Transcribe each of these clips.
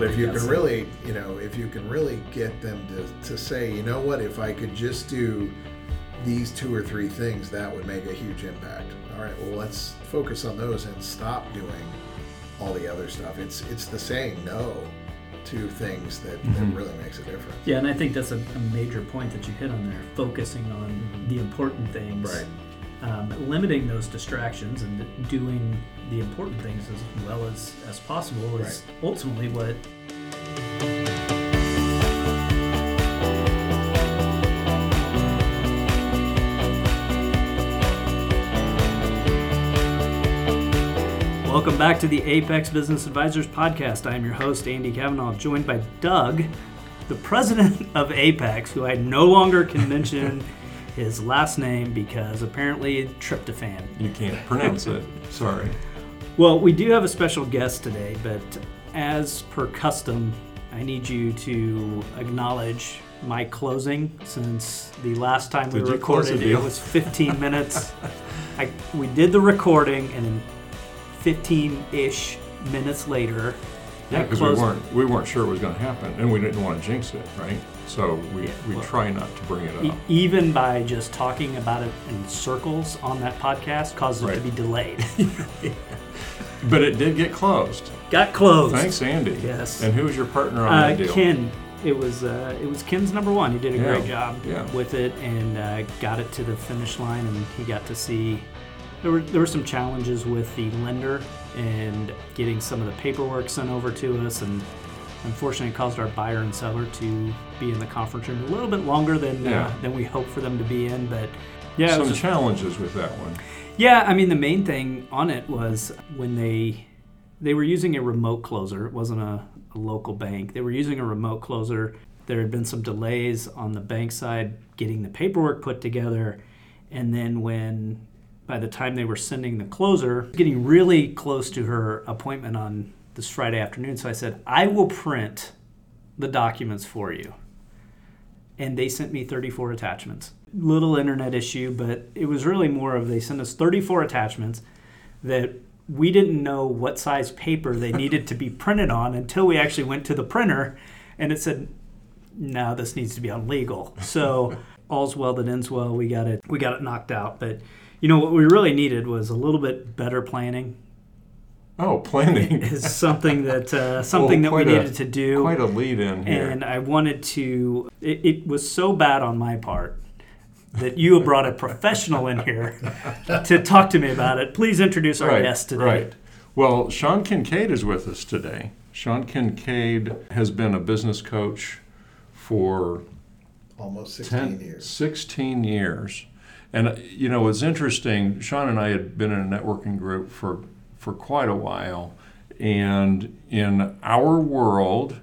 But if you can really, you know, if you can really get them to say, you know what, if I could just do these 2 or 3 things, that would make a huge impact. All right, well, let's focus on those and stop doing all the other stuff. It's the saying no to things that, that really makes a difference. Yeah, and I think that's a major point that you hit on there, focusing on the important things. Right. Limiting those distractions and doing the important things as well as possible is ultimately what... Welcome back to the Apex Business Advisors podcast. I am your host, Andy Cavanaugh, joined by Doug, the president of Apex, who I no longer can mention his last name because apparently tryptophan. You can't pronounce it. Sorry. Well, we do have a special guest today, but as per custom, I need you to acknowledge my closing since the last time we recorded it was 15 minutes. We did the recording, and then 15-ish minutes later, yeah, because we weren't sure it was going to happen, and we didn't want to jinx it, right? So we try not to bring it up. Even by just talking about it in circles on that podcast caused it to be delayed. But it did get closed. Got closed. Thanks, Andy. Yes. And who was your partner on that deal? Ken. It was Ken's number one. He did a great job with it and got it to the finish line, and he got to see. There were some challenges with the lender and getting some of the paperwork sent over to us, and unfortunately it caused our buyer and seller to be in the conference room a little bit longer than we hoped for them to be in. But yeah, some challenges with that one. Yeah, I mean the main thing on it was when they were using a remote closer. It wasn't a local bank. They were using a remote closer. There had been some delays on the bank side getting the paperwork put together, and then when by the time they were sending the closer, getting really close to her appointment on this Friday afternoon. So I said, I will print the documents for you. And they sent me 34 attachments. Little internet issue, but it was really more of they sent us 34 attachments that we didn't know what size paper they needed to be printed on until we actually went to the printer. And it said, no, this needs to be on legal. So all's well that ends well. We got it knocked out. But you know, what we really needed was a little bit better planning. Oh, planning is something that we needed to do. Quite a lead in here. And I wanted to. It was so bad on my part that you brought a professional in here to talk to me about it. Please introduce our guest today. Right. Well, Sean Kincaid is with us today. Sean Kincaid has been a business coach for almost 16 years. And, you know, it's interesting, Sean and I had been in a networking group for quite a while, and in our world,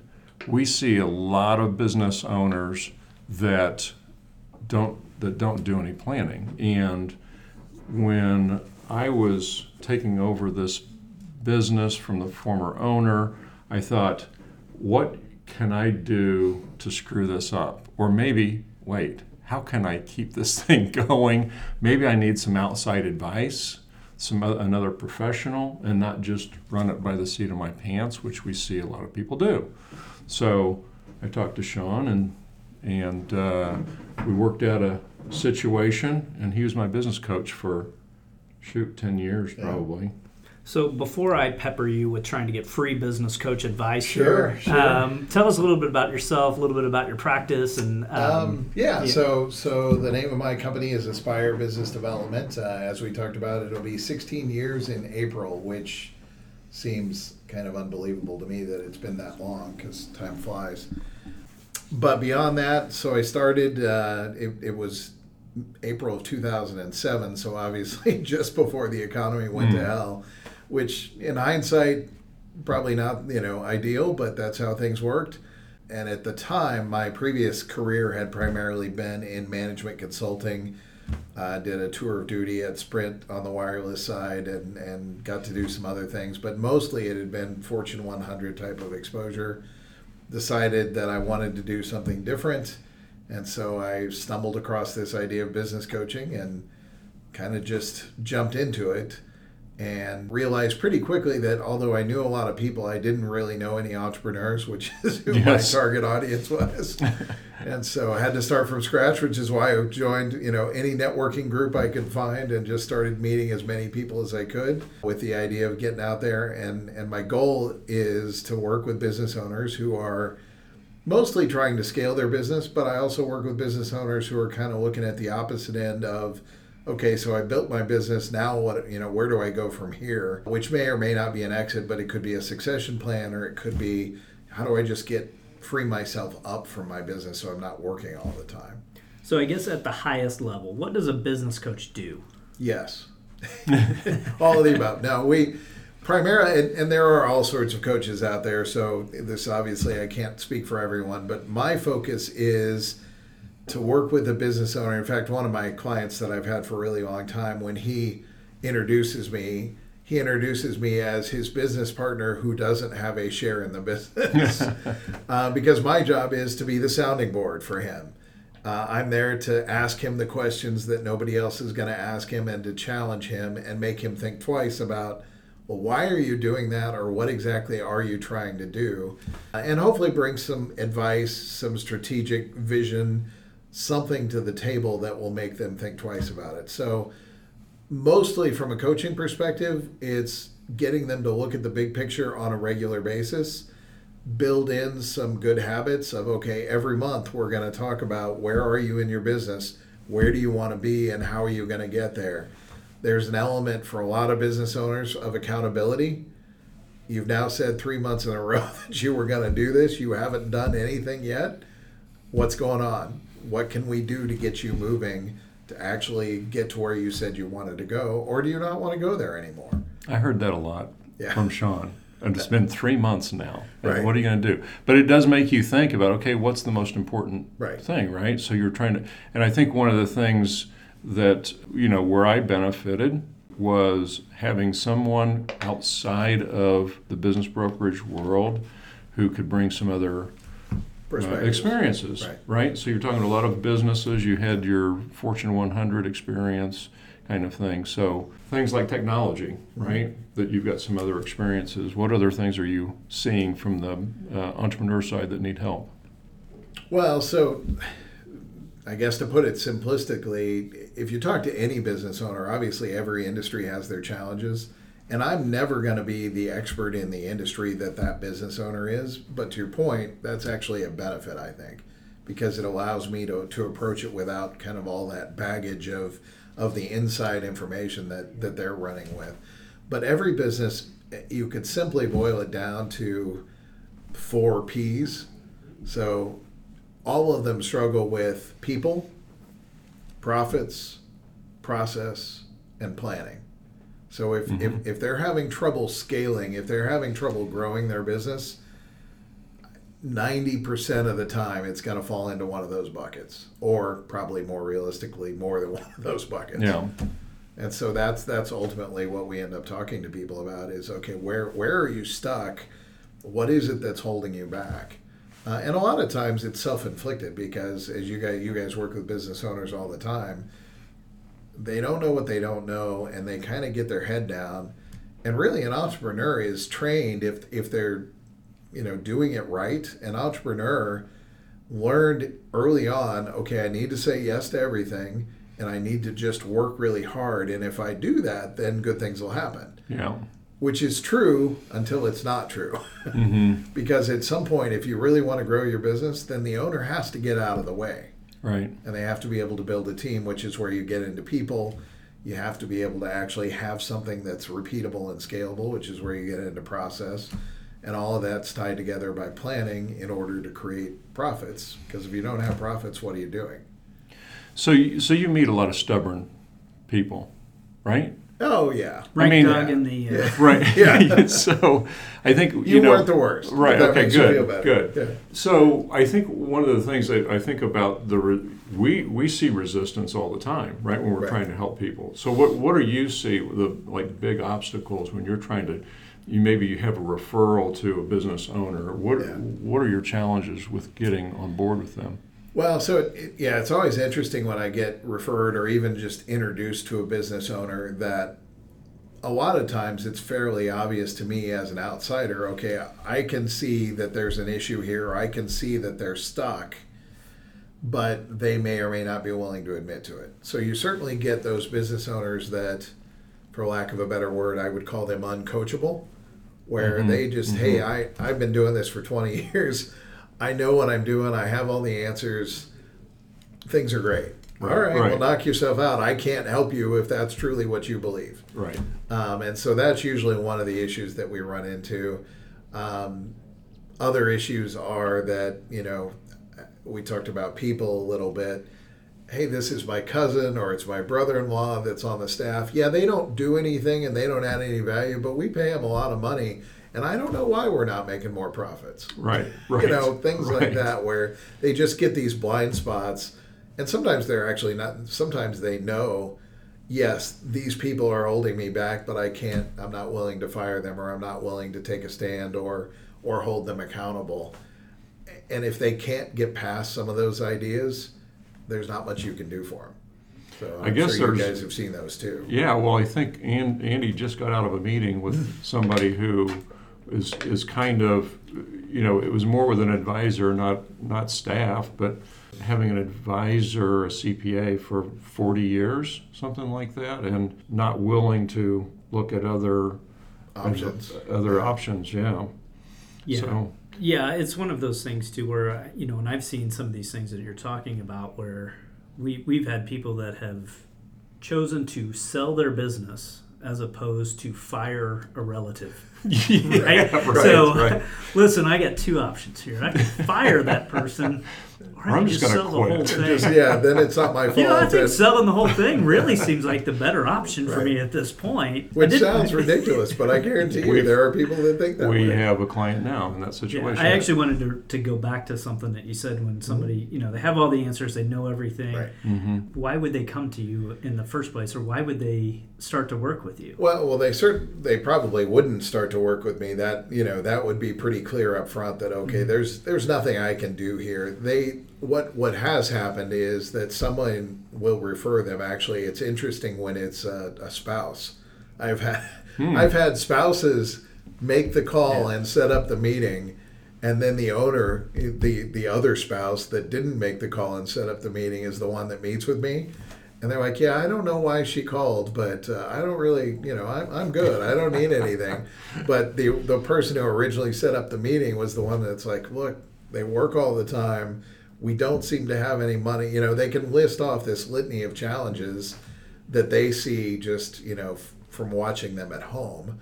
we see a lot of business owners that don't do any planning. And when I was taking over this business from the former owner, I thought, what can I do to screw this up? Or maybe, wait, how can I keep this thing going? Maybe I need some outside advice, another professional, and not just run it by the seat of my pants, which we see a lot of people do. So I talked to Sean, and we worked out a situation, and he was my business coach for 10 years probably. So before I pepper you with trying to get free business coach advice, tell us a little bit about yourself, a little bit about your practice, and So the name of my company is Aspire Business Development. As we talked about, it'll be 16 years in April, which seems kind of unbelievable to me that it's been that long because time flies. But beyond that, so I started. It was April of 2007, so obviously just before the economy went to hell. Which in hindsight, probably not, you know, ideal, but that's how things worked. And at the time, my previous career had primarily been in management consulting. Did a tour of duty at Sprint on the wireless side and got to do some other things, but mostly it had been Fortune 100 type of exposure. Decided that I wanted to do something different. And so I stumbled across this idea of business coaching and kind of just jumped into it. and realized pretty quickly that although I knew a lot of people, I didn't really know any entrepreneurs, which is who my target audience was. And so I had to start from scratch, which is why I joined, any networking group I could find and just started meeting as many people as I could with the idea of getting out there. And my goal is to work with business owners who are mostly trying to scale their business, but I also work with business owners who are kind of looking at the opposite end of, okay, so I built my business, now what, where do I go from here? Which may or may not be an exit, but it could be a succession plan, or it could be, how do I just free myself up from my business so I'm not working all the time? So I guess at the highest level, what does a business coach do? Yes. All of the above. Now, we primarily, and there are all sorts of coaches out there, so this obviously I can't speak for everyone, but my focus is to work with a business owner. In fact, one of my clients that I've had for a really long time, when he introduces me as his business partner who doesn't have a share in the business because my job is to be the sounding board for him. I'm there to ask him the questions that nobody else is going to ask him and to challenge him and make him think twice about, well, why are you doing that, or what exactly are you trying to do? And hopefully bring some advice, some strategic vision, something to the table that will make them think twice about it. So mostly from a coaching perspective, it's getting them to look at the big picture on a regular basis, build in some good habits of, okay, every month we're going to talk about where are you in your business, where do you want to be, and how are you going to get there. There's an element for a lot of business owners of accountability. You've now said 3 months in a row that you were going to do this. You haven't done anything yet. What's going on? What can we do to get you moving to actually get to where you said you wanted to go? Or do you not want to go there anymore? I heard that a lot from Sean. It's been 3 months now. Right. What are you going to do? But it does make you think about, okay, what's the most important thing, right? So you're trying to, and I think one of the things that, where I benefited was having someone outside of the business brokerage world who could bring some other experiences, right? So you're talking to a lot of businesses. You had your Fortune 100 experience kind of thing. So things like technology, right? That you've got some other experiences. What other things are you seeing from the entrepreneur side that need help? Well, so I guess to put it simplistically, if you talk to any business owner, obviously every industry has their challenges. And I'm never going to be the expert in the industry that business owner is. But to your point, that's actually a benefit, I think, because it allows me to approach it without kind of all that baggage of the inside information that they're running with. But every business, you could simply boil it down to 4 Ps. So all of them struggle with people, profits, process, and planning. So if they're having trouble scaling, if they're having trouble growing their business, 90% of the time it's going to fall into one of those buckets, or probably more realistically, more than one of those buckets. Yeah. And so that's ultimately what we end up talking to people about is, okay, where are you stuck? What is it that's holding you back? And a lot of times it's self-inflicted because as you guys work with business owners all the time, they don't know what they don't know, and they kind of get their head down. And really, an entrepreneur is trained if they're, doing it right. An entrepreneur learned early on, okay, I need to say yes to everything, and I need to just work really hard. And if I do that, then good things will happen. Yeah. Which is true until it's not true. Mm-hmm. Because at some point, if you really want to grow your business, then the owner has to get out of the way. Right. And they have to be able to build a team, which is where you get into people. You have to be able to actually have something that's repeatable and scalable, which is where you get into process. And all of that's tied together by planning in order to create profits. Because if you don't have profits, what are you doing? So you meet a lot of stubborn people, right? Oh, yeah. Right. Yeah. So I think, you weren't the worst. Right. Okay, good. Yeah. So I think one of the things that I think about, we see resistance all the time, right, when we're trying to help people. So what do you see, the big obstacles when you're trying to, you have a referral to a business owner. What are your challenges with getting on board with them? Well, so it's always interesting when I get referred or even just introduced to a business owner that a lot of times it's fairly obvious to me as an outsider, okay, I can see that there's an issue here, or I can see that they're stuck, but they may or may not be willing to admit to it. So you certainly get those business owners that, for lack of a better word, I would call them uncoachable, where they just, hey, I've been doing this for 20 years. I know what I'm doing. I have all the answers. Things are great. All right, well, knock yourself out. I can't help you if that's truly what you believe. Right. And so that's usually one of the issues that we run into. Other issues are that, you know, we talked about people a little bit. Hey, this is my cousin or it's my brother-in-law that's on the staff. Yeah, they don't do anything and they don't add any value, but we pay them a lot of money. And I don't know why we're not making more profits. Right. You know, things like that where they just get these blind spots. And sometimes they're actually not, sometimes they know, yes, these people are holding me back, but I can't, I'm not willing to fire them, or I'm not willing to take a stand or hold them accountable. And if they can't get past some of those ideas, there's not much you can do for them. So I guess sure you guys have seen those too. Yeah, well, I think Andy just got out of a meeting with somebody who is kind of, you know, it was more with an advisor, not staff, but having an advisor, a CPA for 40 years, something like that, and not willing to look at other options. Yeah. So, yeah, it's one of those things too where, you know, and I've seen some of these things that you're talking about where we've had people that have chosen to sell their business as opposed to fire a relative. Listen, I got two options here. I can fire that person, or I'm just going to quit. The whole thing. Then it's not my fault. You know, I think selling the whole thing really seems like the better option for me at this point. Which sounds ridiculous, but I guarantee you there are people that think that way. We have a client now in that situation. I actually wanted to go back to something that you said when somebody, you know, they have all the answers, they know everything. Right. Mm-hmm. Why would they come to you in the first place, or why would they start to work with you? Well, they probably wouldn't start to work with me. That, you know, that would be pretty clear up front that, okay, there's nothing I can do here. What has happened is that someone will refer them. Actually, it's interesting when it's a spouse. I've had spouses make the call and set up the meeting, and then the owner, the other spouse that didn't make the call and set up the meeting is the one that meets with me. And they're like, I don't know why she called, but I don't really, you know, I'm good. I don't need anything. But the person who originally set up the meeting was the one that's like, look, they work all the time. We don't seem to have any money. You know, they can list off this litany of challenges that they see just, you know, from watching them at home.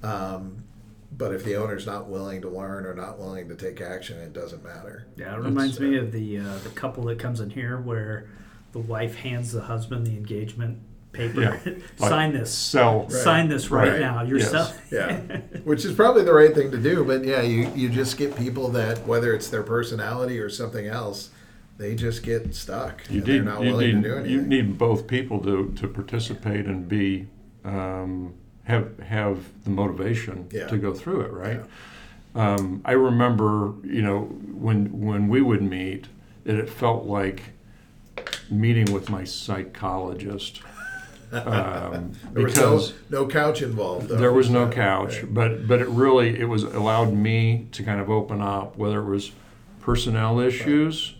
But if the owner's not willing to learn or not willing to take action, it doesn't matter. Yeah, it reminds me of the couple that comes in here where the wife hands the husband the engagement paper. Yeah. Sign this. Sell. Sign this right now. Yourself. Yes. Which is probably the right thing to do. But yeah, you just get people that, whether it's their personality or something else, they just get stuck. They're not willing to do anything. You need both people to participate and be have the motivation to go through it. Right. Yeah. I remember, you know, when we would meet, it felt like meeting with my psychologist. Because was no couch involved. Though. There was no couch, but it really, it was allowed me to kind of open up, whether it was personnel issues,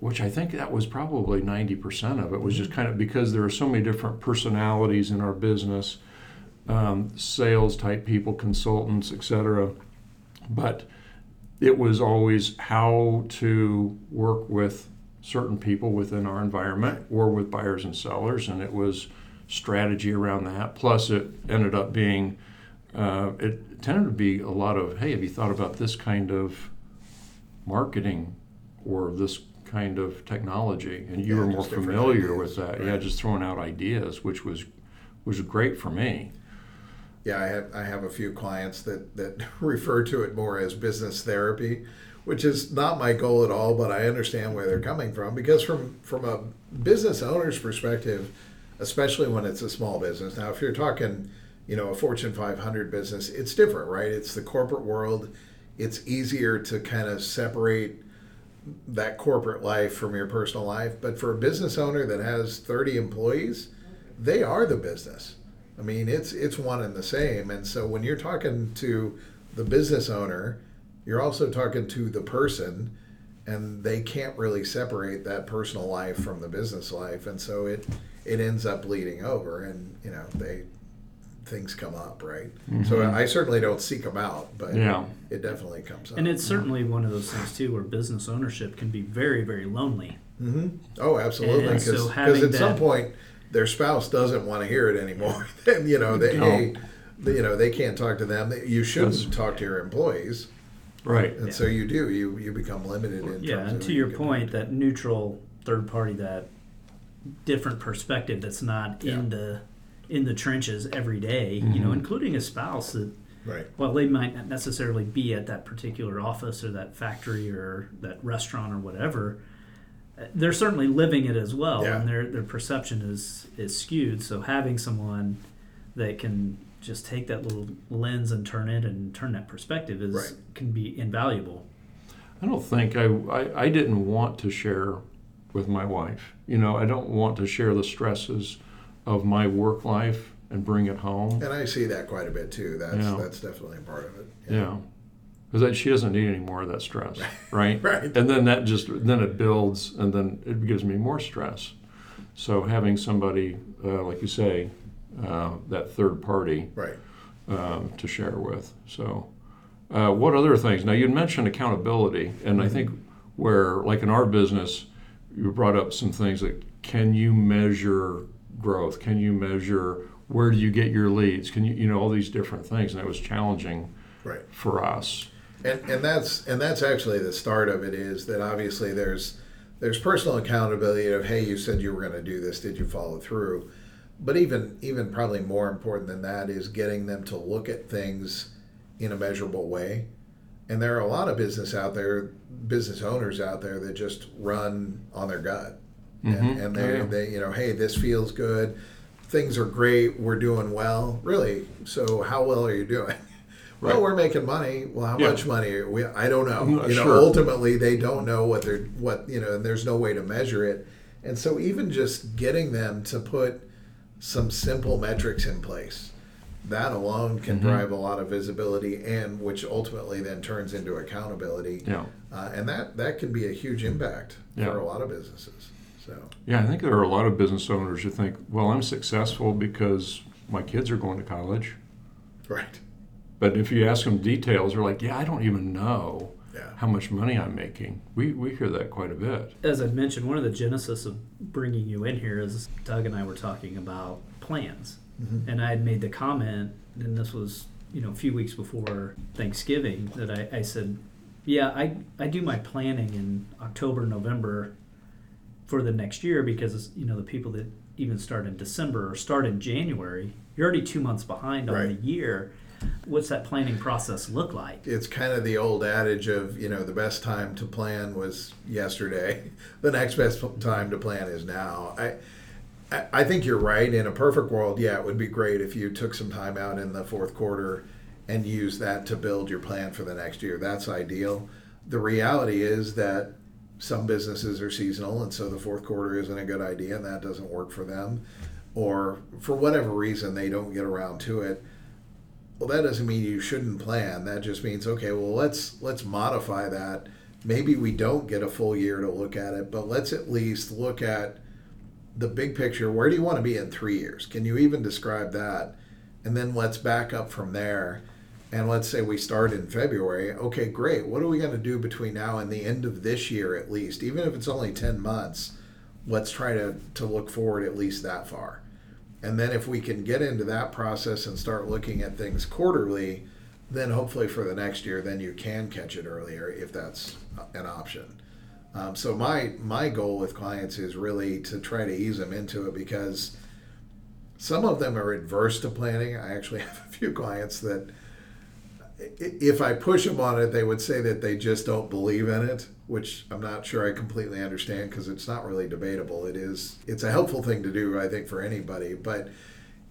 which I think that was probably 90% of it, was just kind of because there are so many different personalities in our business, sales type people, consultants, etc. But it was always how to work with certain people within our environment or with buyers and sellers, and it was strategy around that. Plus it ended up being, it tended to be a lot of, hey, have you thought about this kind of marketing or this kind of technology? And you were more familiar with that. Right. Yeah, just throwing out ideas, which was great for me. Yeah, I have a few clients that refer to it more as business therapy, which is not my goal at all, but I understand where they're coming from, because from a business owner's perspective, especially when it's a small business. Now, if you're talking, you know, a Fortune 500 business, it's different, right? It's the corporate world. It's easier to kind of separate that corporate life from your personal life. But for a business owner that has 30 employees, they are the business. I mean, it's one and the same. And so when you're talking to the business owner, you're also talking to the person, and they can't really separate that personal life from the business life. And so it ends up bleeding over, and you know, things come up, right? Mm-hmm. So I certainly don't seek them out, but yeah, it definitely comes up. And it's certainly one of those things too where business ownership can be very, very lonely. Mm-hmm. Oh, absolutely. Because so at some point their spouse doesn't want to hear it anymore. Then they can't talk to them. You shouldn't talk to your employees, right? And so you do. You become limited in terms of. And to your point, that neutral third party, that different perspective that's not in the trenches every day, mm-hmm. Including a spouse that, right, while they might not necessarily be at that particular office or that factory or that restaurant or whatever, they're certainly living it as well, and their perception is skewed. So having someone that can just take that little lens and turn that perspective can be invaluable. I don't think I didn't want to share with my wife. I don't want to share the stresses of my work life and bring it home. And I see that quite a bit too. That's definitely a part of it. Yeah. Because she doesn't need any more of that stress, right? Right. And then that then it builds, and then it gives me more stress. So having somebody, like you say, that third party, to share with. So, what other things? Now you mentioned accountability, and mm-hmm. I think where, like in our business, you brought up some things like, can you measure growth? Can you measure where do you get your leads? Can you, all these different things, and that was challenging for us. And that's actually the start of it, is that obviously there's personal accountability of, hey, you said you were going to do this, did you follow through? But even probably more important than that is getting them to look at things in a measurable way. And there are a lot of business owners out there that just run on their gut. Mm-hmm. And they hey, this feels good, things are great, we're doing well. Really? So how well are you doing? Well, we're making money. Well, how much money? I don't know. Ultimately, they don't know what and there's no way to measure it. And so even just getting them to put some simple metrics in place, that alone can mm-hmm. drive a lot of visibility, and which ultimately then turns into accountability. Yeah. And that can be a huge impact for a lot of businesses. So. Yeah, I think there are a lot of business owners who think, well, I'm successful because my kids are going to college. Right. But if you ask them details, they're like, I don't even know how much money I'm making. We hear that quite a bit. As I mentioned, one of the genesis of bringing you in here is Doug and I were talking about plans. Mm-hmm. And I had made the comment, and this was a few weeks before Thanksgiving, that I said, I do my planning in October, November for the next year, because the people that even start in December or start in January, you're already 2 months behind on the year. What's that planning process look like? It's kind of the old adage of, the best time to plan was yesterday. The next best time to plan is now. I think you're right. In a perfect world, it would be great if you took some time out in the fourth quarter and used that to build your plan for the next year. That's ideal. The reality is that some businesses are seasonal, and so the fourth quarter isn't a good idea, and that doesn't work for them. Or for whatever reason, they don't get around to it. Well, that doesn't mean you shouldn't plan. That just means, let's modify that. Maybe we don't get a full year to look at it, but let's at least look at the big picture. Where do you want to be in 3 years? Can you even describe that? And then let's back up from there. And let's say we start in February. Okay, great. What are we going to do between now and the end of this year at least? Even if it's only 10 months, let's try to look forward at least that far. And then if we can get into that process and start looking at things quarterly, then hopefully for the next year, then you can catch it earlier if that's an option. So my goal with clients is really to try to ease them into it, because some of them are adverse to planning. I actually have a few clients that if I push them on it, they would say that they just don't believe in it, which I'm not sure I completely understand, because it's not really debatable. It's a helpful thing to do, I think, for anybody, but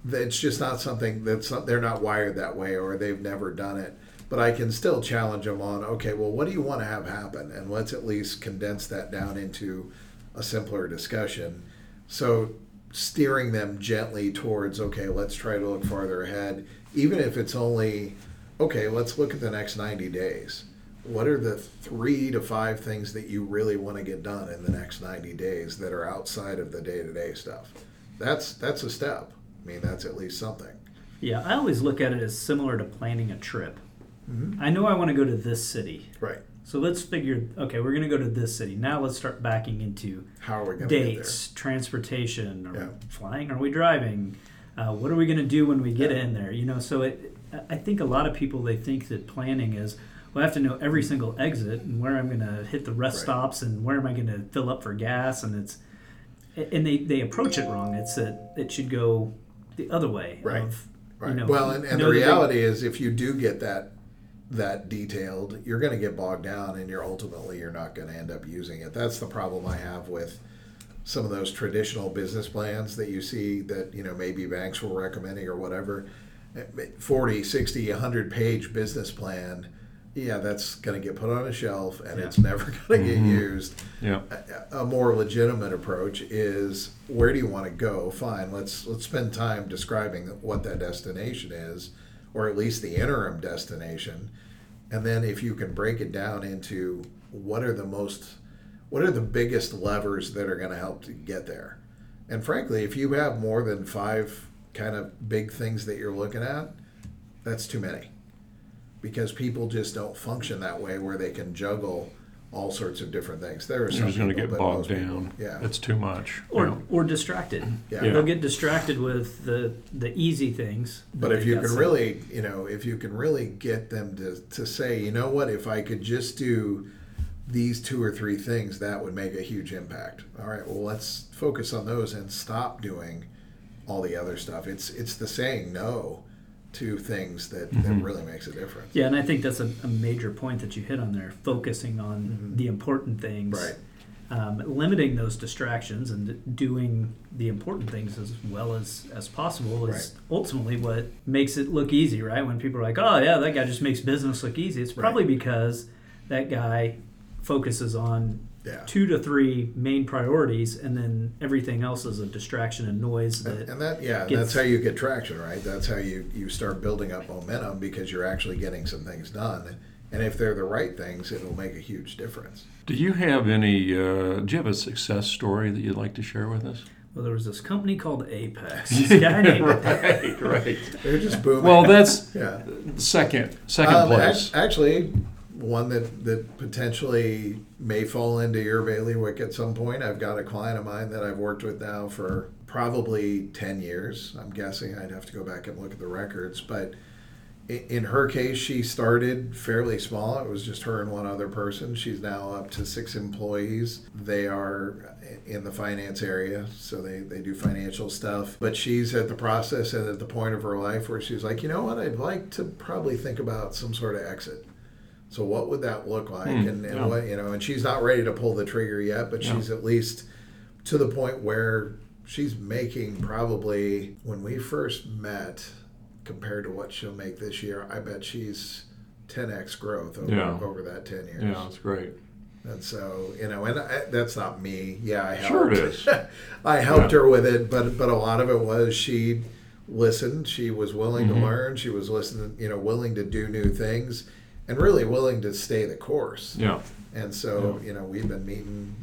it's just not something they're not wired that way, or they've never done it. But I can still challenge them on, okay, well, what do you want to have happen? And let's at least condense that down into a simpler discussion. So steering them gently towards, okay, let's try to look farther ahead, even if it's only, okay, let's look at the next 90 days. What are the 3 to 5 things that you really want to get done in the next 90 days that are outside of the day-to-day stuff? That's a step. I mean, that's at least something. Yeah, I always look at it as similar to planning a trip. Mm-hmm. I know I want to go to this city. Right. So let's figure, okay, we're going to go to this city. Now let's start backing into how are we going to get there? Transportation, are we flying, are we driving? What are we going to do when we get in there? You know, so I think a lot of people, they think that planning is, well, I have to know every single exit and where I'm going to hit the rest stops and where am I going to fill up for gas, and they approach it wrong. It's that it should go the other way. Right. You know, well, and the reality is, if you do get that detailed, you're going to get bogged down, and you're not going to end up using it. That's the problem I have with some of those traditional business plans that you see that, you know, maybe banks were recommending or whatever. 40, 60, 100-page business plan, that's going to get put on a shelf, and it's never going to get used. Yeah. A more legitimate approach is, where do you want to go? Fine, let's spend time describing what that destination is, or at least the interim destination. And then if you can break it down into what are the biggest levers that are going to help to get there. And frankly, if you have more than 5 kind of big things that you're looking at, that's too many. Because people just don't function that way where they can juggle all sorts of different things. They're just going to get bogged down. People, it's too much. Or distracted. Yeah. They'll get distracted with the easy things. But if you can really, if you can really get them to say, you know what, if I could just do these 2 or 3 things, that would make a huge impact. All right, well, let's focus on those and stop doing all the other stuff. It's the saying no to things that really makes a difference. Yeah, and I think that's a major point that you hit on there, focusing on the important things, right? Limiting those distractions and doing the important things as well as possible is ultimately what makes it look easy, right? When people are like, oh yeah, that guy just makes business look easy, it's probably because that guy focuses on 2 to 3 main priorities, and then everything else is a distraction and noise. That's how you get traction, right? That's how you start building up momentum, because you're actually getting some things done. And if they're the right things, it'll make a huge difference. Do you have a success story that you'd like to share with us? Well, there was this company called Apex. This guy named Apex. Right. They're just booming. Well, that's second place. Actually, one that potentially may fall into your bailiwick at some point. I've got a client of mine that I've worked with now for probably 10 years. I'm guessing I'd have to go back and look at the records. But in her case, she started fairly small. It was just her and one other person. She's now up to 6 employees. They are in the finance area, so they do financial stuff. But she's at the process and at the point of her life where she's like, you know what, I'd like to probably think about some sort of exit. So what would that look like? And what, and she's not ready to pull the trigger yet, but she's at least to the point where she's making probably, when we first met, compared to what she'll make this year, I bet she's 10x growth over that 10 years. Yeah, that's great. And so, that's not me. Yeah, I helped. Sure it is. I helped her with it, but a lot of it was she listened. She was willing to learn. She was listening, willing to do new things. And really willing to stay the course. Yeah. And so, we've been meeting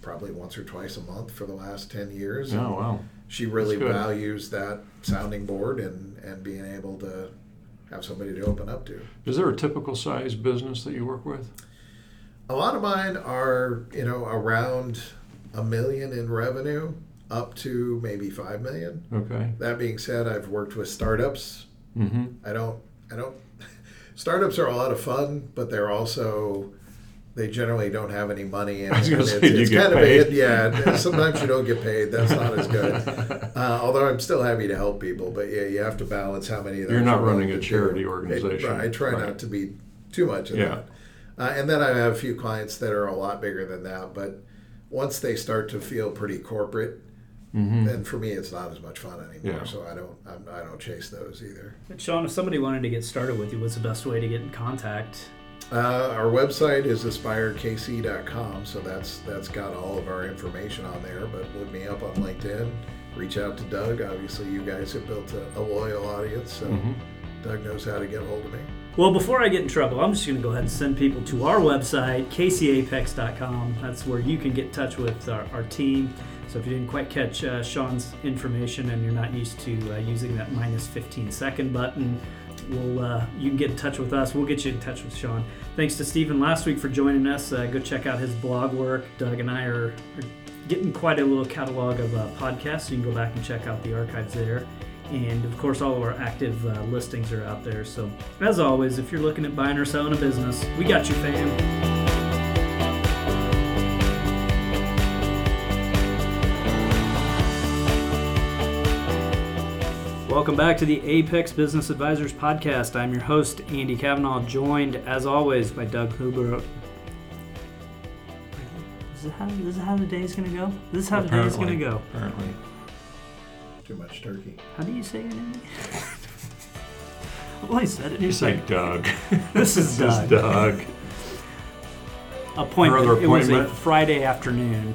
probably once or twice a month for the last 10 years. Oh, wow. She really values that sounding board and being able to have somebody to open up to. Is there a typical size business that you work with? A lot of mine are, around $1 million in revenue up to maybe $5 million. Okay. That being said, I've worked with startups. Mm-hmm. Startups are a lot of fun, but they're also, they generally don't have any money. And it's kind of paid. Sometimes you don't get paid. That's not as good. Although I'm still happy to help people, but you have to balance how many of those. You're not running a charity organization. I try not to be too much of that. And then I have a few clients that are a lot bigger than that, but once they start to feel pretty corporate, then for me, it's not as much fun anymore, so I don't chase those either. But Sean, if somebody wanted to get started with you, what's the best way to get in contact? Our website is AspireKC.com, so that's got all of our information on there, but look me up on LinkedIn. reach out to Doug. Obviously, you guys have built a loyal audience, so Doug knows how to get a hold of me. Well, before I get in trouble, I'm just going to go ahead and send people to our website, kcapex.com. That's where you can get in touch with our team. So if you didn't quite catch Sean's information and you're not used to using that minus 15-second button, you can get in touch with us. We'll get you in touch with Sean. Thanks to Stephen last week for joining us. Go check out his blog work. Doug and I are getting quite a little catalog of podcasts, so you can go back and check out the archives there. And, of course, all of our active listings are out there. So, as always, if you're looking at buying or selling a business, we got you, fam. Welcome back to the Apex Business Advisors Podcast. I'm your host, Andy Cavanaugh, joined, as always, by Doug Huber. Is this how the day's going to go? This is how the day's going to go. Apparently. Too much turkey. How do you say your name? Well, I said it. You say Doug. This is Doug. Appointment. It was a Friday afternoon.